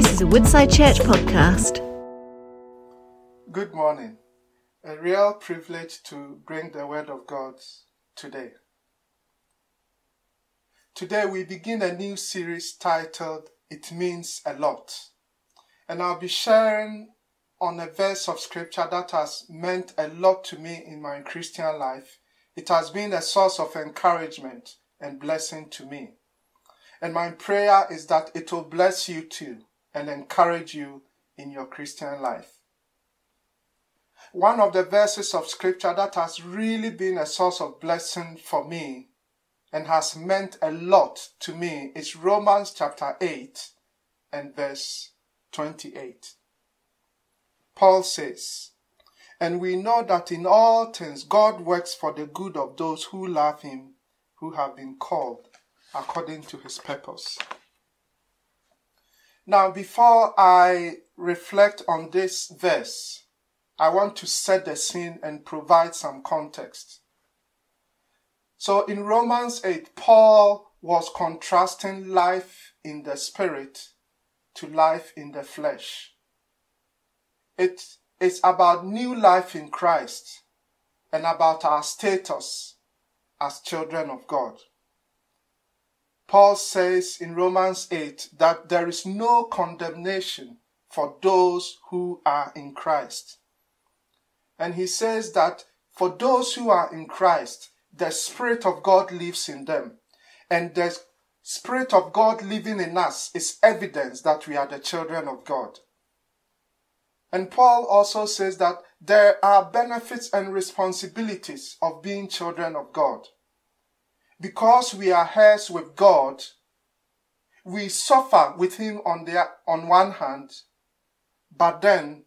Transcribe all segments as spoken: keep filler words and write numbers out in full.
This is a Woodside Church podcast. Good morning. A real privilege to bring the Word of God today. Today we begin a new series titled, It Means a Lot. And I'll be sharing on a verse of scripture that has meant a lot to me in my Christian life. It has been a source of encouragement and blessing to me. And my prayer is that it will bless you too and encourage you in your Christian life. One of the verses of scripture that has really been a source of blessing for me and has meant a lot to me is Romans chapter eight and verse twenty-eight. Paul says, "And we know that in all things God works for the good of those who love him, who have been called according to his purpose." Now, before I reflect on this verse, I want to set the scene and provide some context. So in Romans eight, Paul was contrasting life in the spirit to life in the flesh. It is about new life in Christ and about our status as children of God. Paul says in Romans eight that there is no condemnation for those who are in Christ. And he says that for those who are in Christ, the Spirit of God lives in them. And the Spirit of God living in us is evidence that we are the children of God. And Paul also says that there are benefits and responsibilities of being children of God. Because we are heirs with God, we suffer with him on the on one hand, but then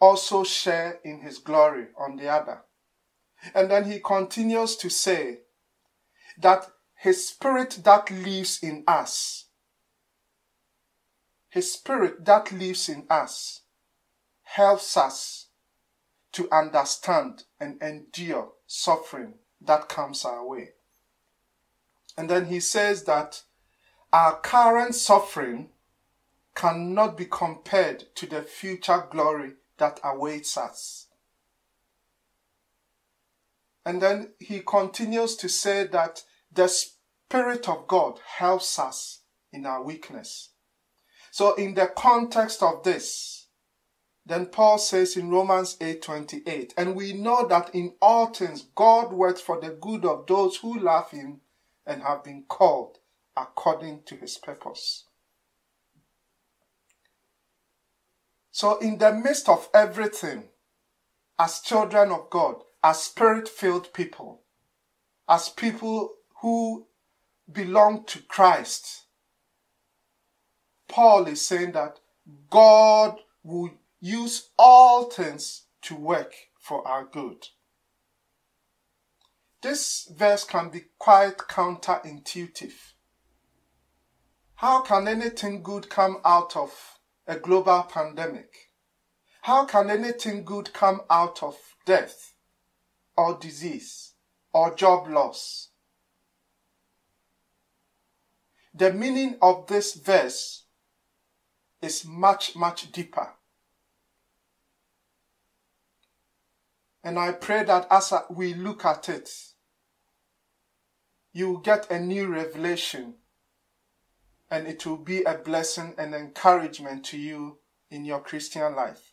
also share in his glory on the other. And then he continues to say that his spirit that lives in us, his spirit that lives in us helps us to understand and endure suffering that comes our way. And then he says that our current suffering cannot be compared to the future glory that awaits us. And then he continues to say that the Spirit of God helps us in our weakness. So in the context of this, then Paul says in Romans eight twenty-eight, "And we know that in all things God works for the good of those who love him and have been called according to his purpose." So in the midst of everything, as children of God, as spirit-filled people, as people who belong to Christ, Paul is saying that God will use all things to work for our good. This verse can be quite counterintuitive. How can anything good come out of a global pandemic? How can anything good come out of death or disease or job loss? The meaning of this verse is much, much deeper. And I pray that as we look at it, you will get a new revelation and it will be a blessing and encouragement to you in your Christian life.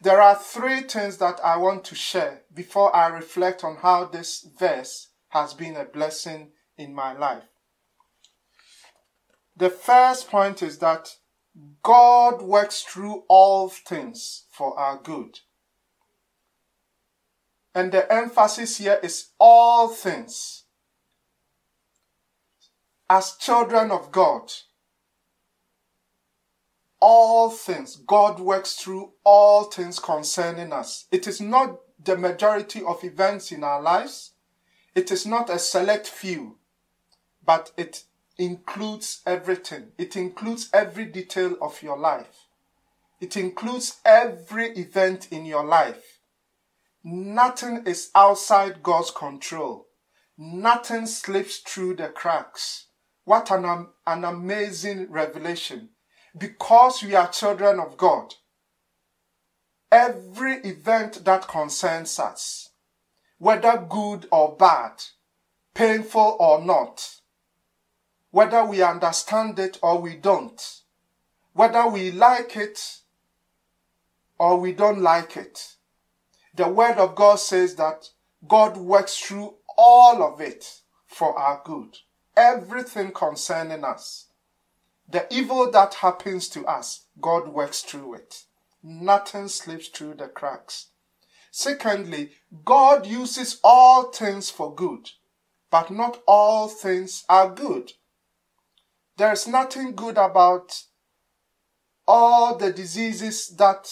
There are three things that I want to share before I reflect on how this verse has been a blessing in my life. The first point is that God works through all things for our good. And the emphasis here is all things. As children of God, all things. God works through all things concerning us. It is not the majority of events in our lives. It is not a select few, but it includes everything. It includes every detail of your life. It includes every event in your life. Nothing is outside God's control. Nothing slips through the cracks. What an, am- an amazing revelation. because we are children of God, every event that concerns us, whether good or bad, painful or not, whether we understand it or we don't, whether we like it or we don't like it, the Word of God says that God works through all of it for our good. Everything concerning us, the evil that happens to us, God works through it. Nothing slips through the cracks. Secondly, God uses all things for good, but not all things are good. There is nothing good about all the diseases that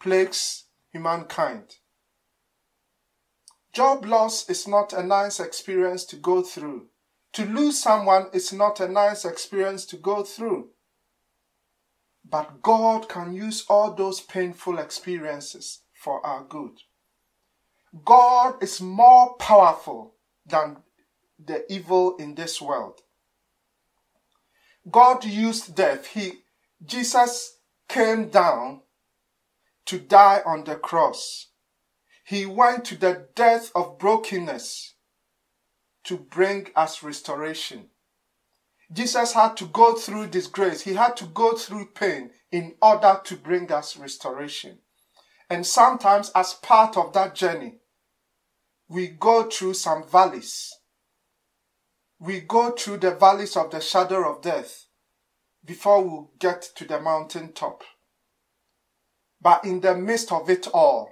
plagues humankind. Job loss is not a nice experience to go through. To lose someone is not a nice experience to go through. But God can use all those painful experiences for our good. God is more powerful than the evil in this world. God used death. He, Jesus came down to die on the cross. He went to the depth of brokenness to bring us restoration. Jesus had to go through disgrace. He had to go through pain in order to bring us restoration. And sometimes as part of that journey, we go through some valleys. We go through the valleys of the shadow of death before we get to the mountaintop. But in the midst of it all,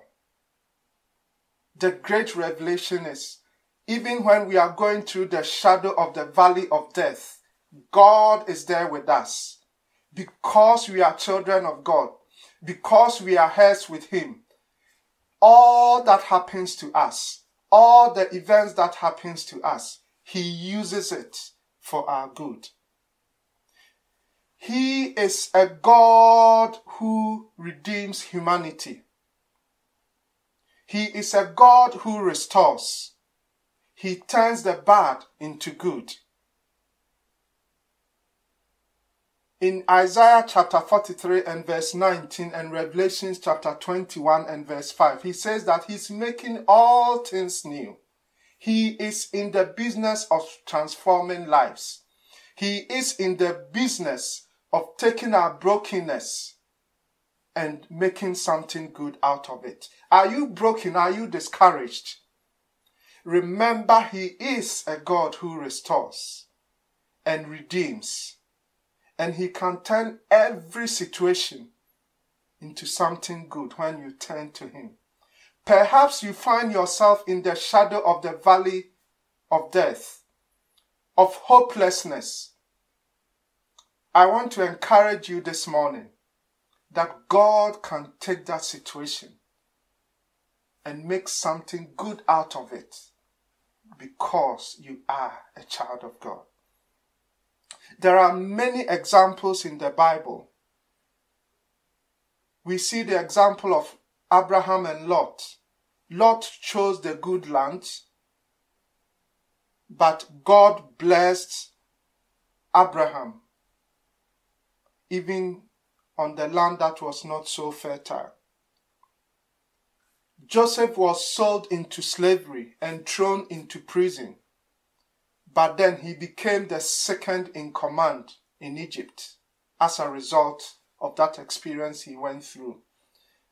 the great revelation is, even when we are going through the shadow of the valley of death, God is there with us. Because we are children of God, because we are heirs with Him, all that happens to us, all the events that happens to us, He uses it for our good. He is a God who redeems humanity. He is a God who restores. He turns the bad into good. In Isaiah chapter forty-three and verse nineteen and Revelation chapter twenty-one and verse five, he says that he's making all things new. He is in the business of transforming lives. He is in the business of taking our brokenness and making something good out of it. Are you broken? Are you discouraged? Remember, He is a God who restores and redeems. And He can turn every situation into something good when you turn to Him. Perhaps you find yourself in the shadow of the valley of death, of hopelessness. I want to encourage you this morning that God can take that situation and make something good out of it because you are a child of God. There are many examples in the Bible. We see the example of Abraham and Lot. Lot chose the good land, but God blessed Abraham, even on the land that was not so fertile. Joseph was sold into slavery and thrown into prison, but then he became the second in command in Egypt as a result of that experience he went through.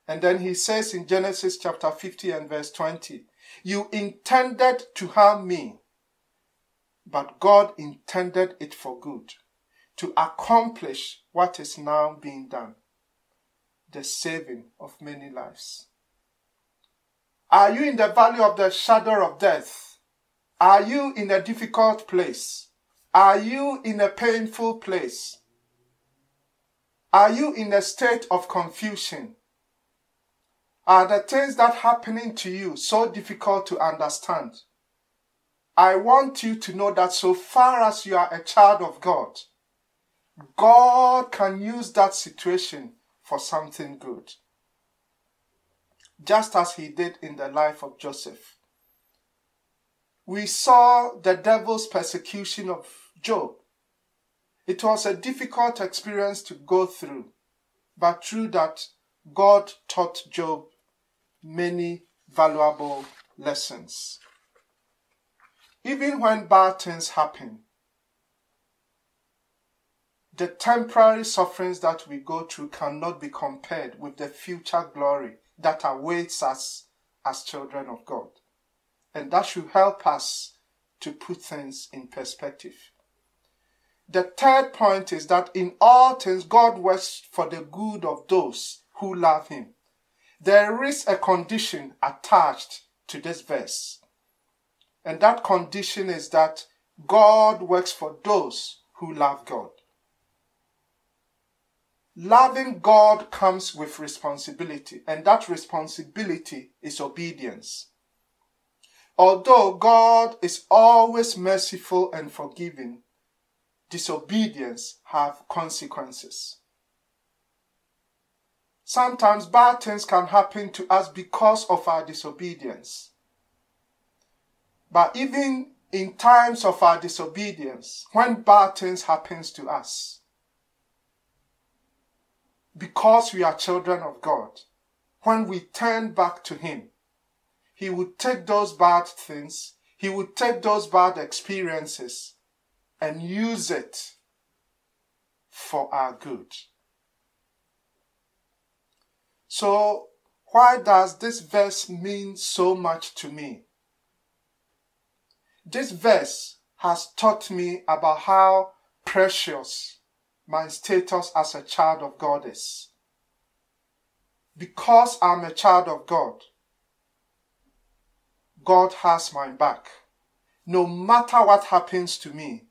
And then he says in Genesis chapter fifty and verse twenty, "You intended to harm me, but God intended it for good, to accomplish what is now being done, the saving of many lives." Are you in the valley of the shadow of death? Are you in a difficult place? Are you in a painful place? Are you in a state of confusion? Are the things that are happening to you so difficult to understand? I want you to know that so far as you are a child of God, God can use that situation for something good, just as He did in the life of Joseph. We saw the devil's persecution of Job. It was a difficult experience to go through, but through that, God taught Job many valuable lessons. Even when bad things happen, the temporary sufferings that we go through cannot be compared with the future glory that awaits us as children of God. And that should help us to put things in perspective. The third point is that in all things, God works for the good of those who love him. There is a condition attached to this verse. And that condition is that God works for those who love God. Loving God comes with responsibility, and that responsibility is obedience. Although God is always merciful and forgiving, disobedience have consequences. Sometimes bad things can happen to us because of our disobedience. But even in times of our disobedience, when bad things happen to us, because we are children of God, when we turn back to him, he will take those bad things, he will take those bad experiences and use it for our good. So, why does this verse mean so much to me? This verse has taught me about how precious my status as a child of God is. Because I'm a child of God, God has my back. No matter what happens to me,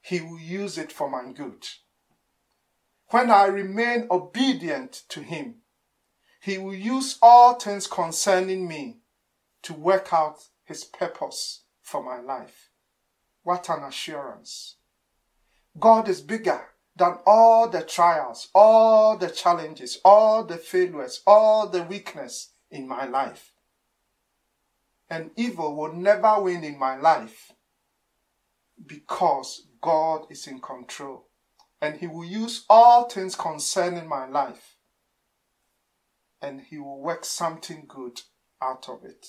he will use it for my good. When I remain obedient to him, he will use all things concerning me to work out his purpose for my life. What an assurance. God is bigger than all the trials, all the challenges, all the failures, all the weakness in my life. And evil will never win in my life because God is in control and he will use all things concerning my life and he will work something good out of it.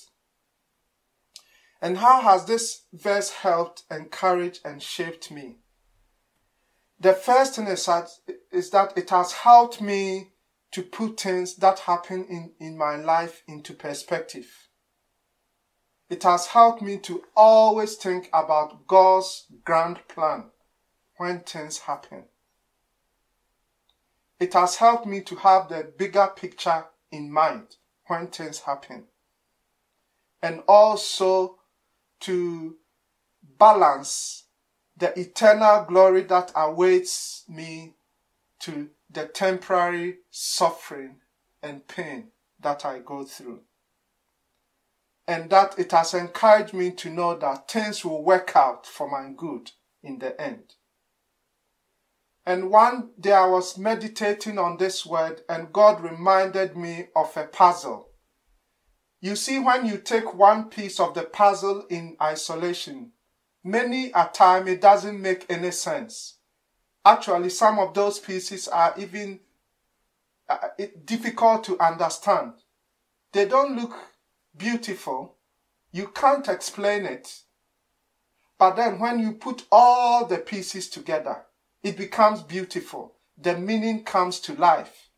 And how has this verse helped, encouraged, and shaped me? The first thing is that, is that it has helped me to put things that happen in, in my life into perspective. It has helped me to always think about God's grand plan when things happen. It has helped me to have the bigger picture in mind when things happen. And also to balance the eternal glory that awaits me to the temporary suffering and pain that I go through. And that it has encouraged me to know that things will work out for my good in the end. And one day I was meditating on this word and God reminded me of a puzzle. You see, when you take one piece of the puzzle in isolation, many a time it doesn't make any sense. Actually, some of those pieces are even uh, difficult to understand. They don't look beautiful. You can't explain it. But then when you put all the pieces together, it becomes beautiful. The meaning comes to life.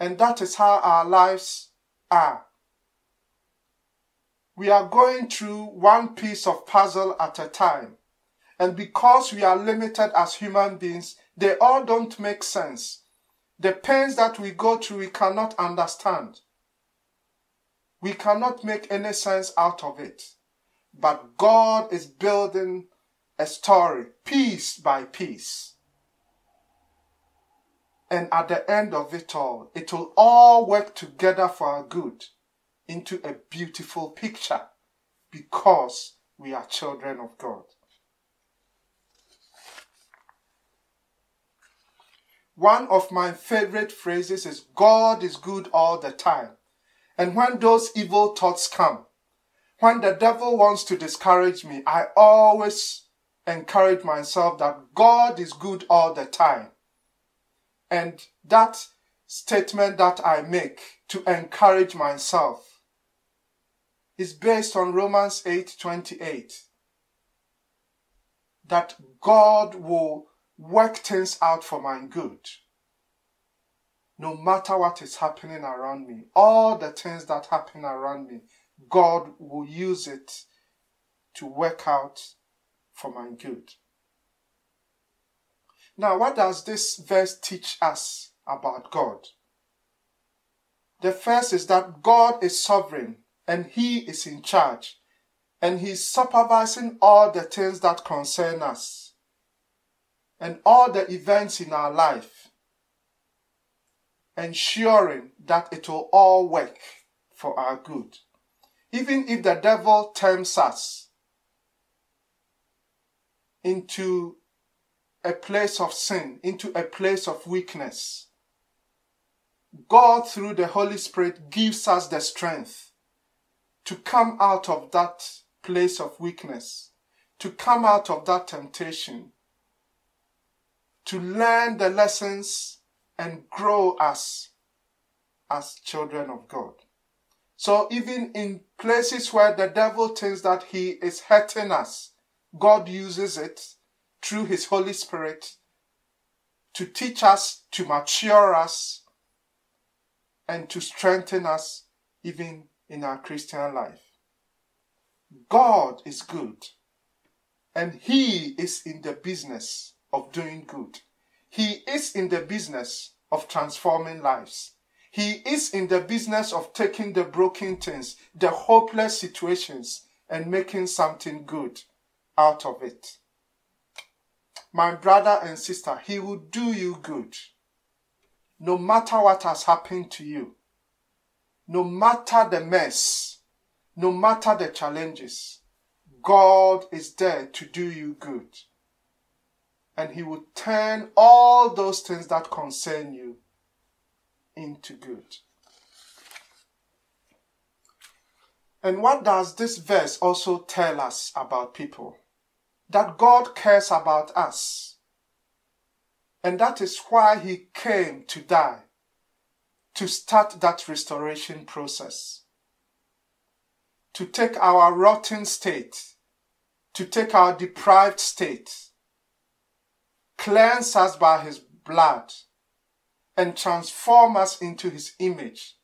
And that is how our lives are. We are going through one piece of puzzle at a time. And because we are limited as human beings, they all don't make sense. The pains that we go through, we cannot understand. We cannot make any sense out of it. But God is building a story piece by piece. And at the end of it all, it will all work together for our good into a beautiful picture because we are children of God. One of my favorite phrases is, God is good all the time. And when those evil thoughts come, when the devil wants to discourage me, I always encourage myself that God is good all the time. And that statement that I make to encourage myself is based on Romans eight twenty-eight. That God will work things out for my good. No matter what is happening around me, all the things that happen around me, God will use it to work out for my good. Now, what does this verse teach us about God? The first is that God is sovereign and He is in charge, and He's supervising all the things that concern us and all the events in our life, ensuring that it will all work for our good. Even if the devil tempts us into a place of sin, into a place of weakness, God, through the Holy Spirit, gives us the strength to come out of that place of weakness, to come out of that temptation, to learn the lessons and grow us as children of God. So even in places where the devil thinks that he is hurting us, God uses it through His Holy Spirit to teach us, to mature us, and to strengthen us even in our Christian life. God is good, and He is in the business of doing good. He is in the business of transforming lives. He is in the business of taking the broken things, the hopeless situations, and making something good out of it. My brother and sister, He will do you good. No matter what has happened to you, no matter the mess, no matter the challenges, God is there to do you good. And He will turn all those things that concern you into good. And what does this verse also tell us about people? That God cares about us. And that is why He came to die, to start that restoration process, to take our rotten state, to take our deprived state, cleanse us by His blood, and transform us into His image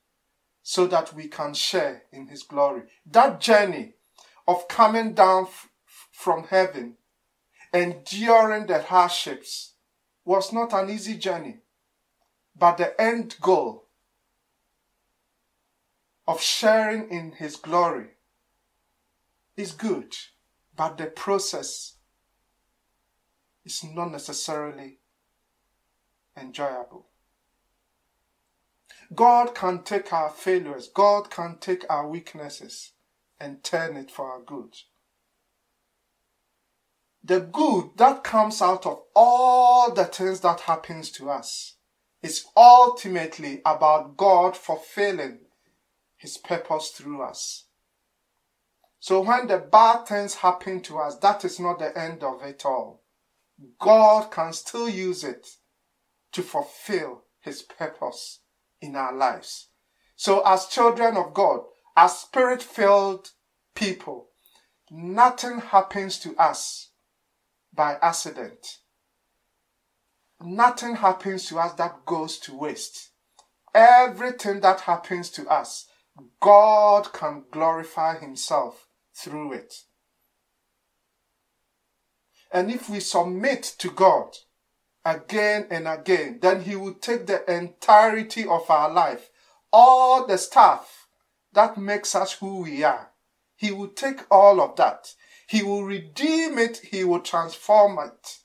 so that we can share in His glory. That journey of coming down f- from heaven, enduring the hardships, was not an easy journey. But the end goal of sharing in His glory is good, but the process is not necessarily enjoyable. God can take our failures, God can take our weaknesses and turn it for our good. The good that comes out of all the things that happens to us is ultimately about God fulfilling His purpose through us. So when the bad things happen to us, that is not the end of it all. God can still use it to fulfill His purpose in our lives. So as children of God, as Spirit-filled people, nothing happens to us by accident. Nothing happens to us that goes to waste. Everything that happens to us, God can glorify Himself through it. And if we submit to God again and again, then He will take the entirety of our life, all the stuff that makes us who we are. He will take all of that. He will redeem it. He will transform it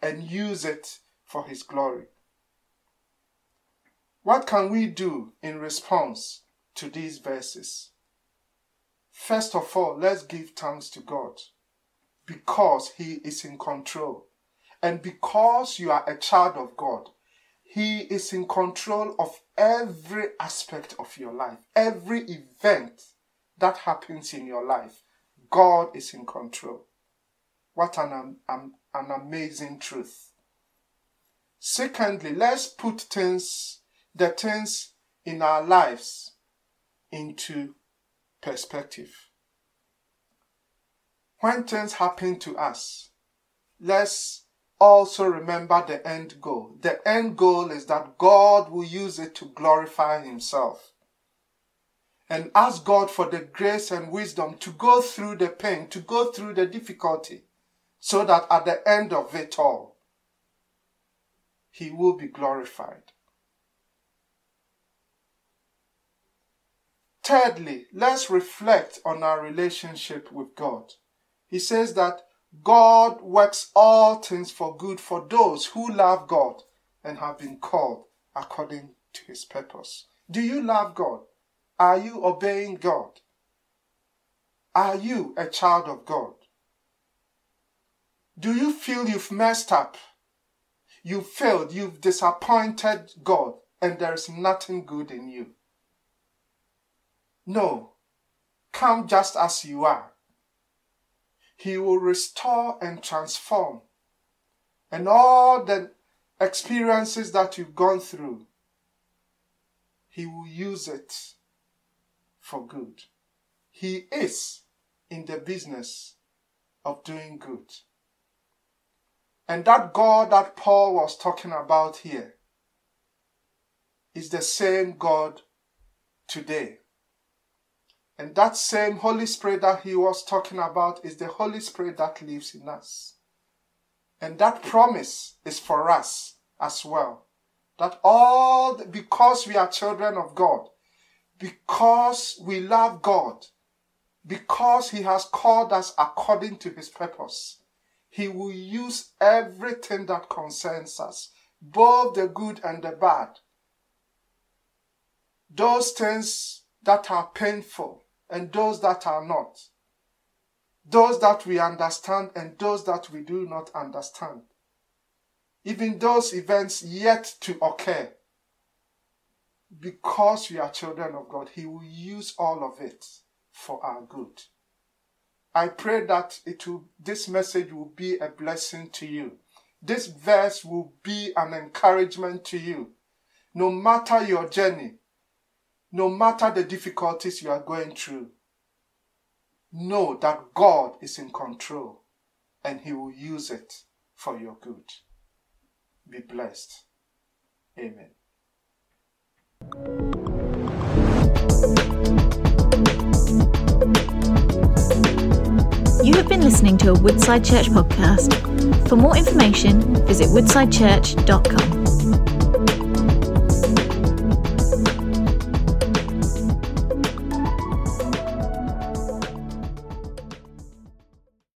and use it for His glory. What can we do in response to these verses? First of all, let's give thanks to God, because He is in control. And because you are a child of God, He is in control of every aspect of your life. Every event that happens in your life, God is in control. What an, um, um, an amazing truth. Secondly, let's put things, the things in our lives into perspective. When things happen to us, let's also remember the end goal. The end goal is that God will use it to glorify Himself. And ask God for the grace and wisdom to go through the pain, to go through the difficulty, so that at the end of it all, He will be glorified. Thirdly, let's reflect on our relationship with God. He says that God works all things for good for those who love God and have been called according to His purpose. Do you love God? Are you obeying God? Are you a child of God? Do you feel you've messed up? You've failed, you've disappointed God, and there is nothing good in you? No. Come just as you are. He will restore and transform. And all the experiences that you've gone through, He will use it for good. He is in the business of doing good. And that God that Paul was talking about here is the same God today. And that same Holy Spirit that he was talking about is the Holy Spirit that lives in us. And that promise is for us as well. That all, the, because we are children of God, because we love God, because He has called us according to His purpose, He will use everything that concerns us, both the good and the bad. Those things that are painful and those that are not. Those that we understand and those that we do not understand. Even those events yet to occur. Because we are children of God, He will use all of it for our good. I pray that it will, this message will be a blessing to you. This verse will be an encouragement to you. No matter your journey, no matter the difficulties you are going through, know that God is in control and He will use it for your good. Be blessed. Amen. You have been listening to a Woodside Church podcast. For more information, visit woodside church dot com.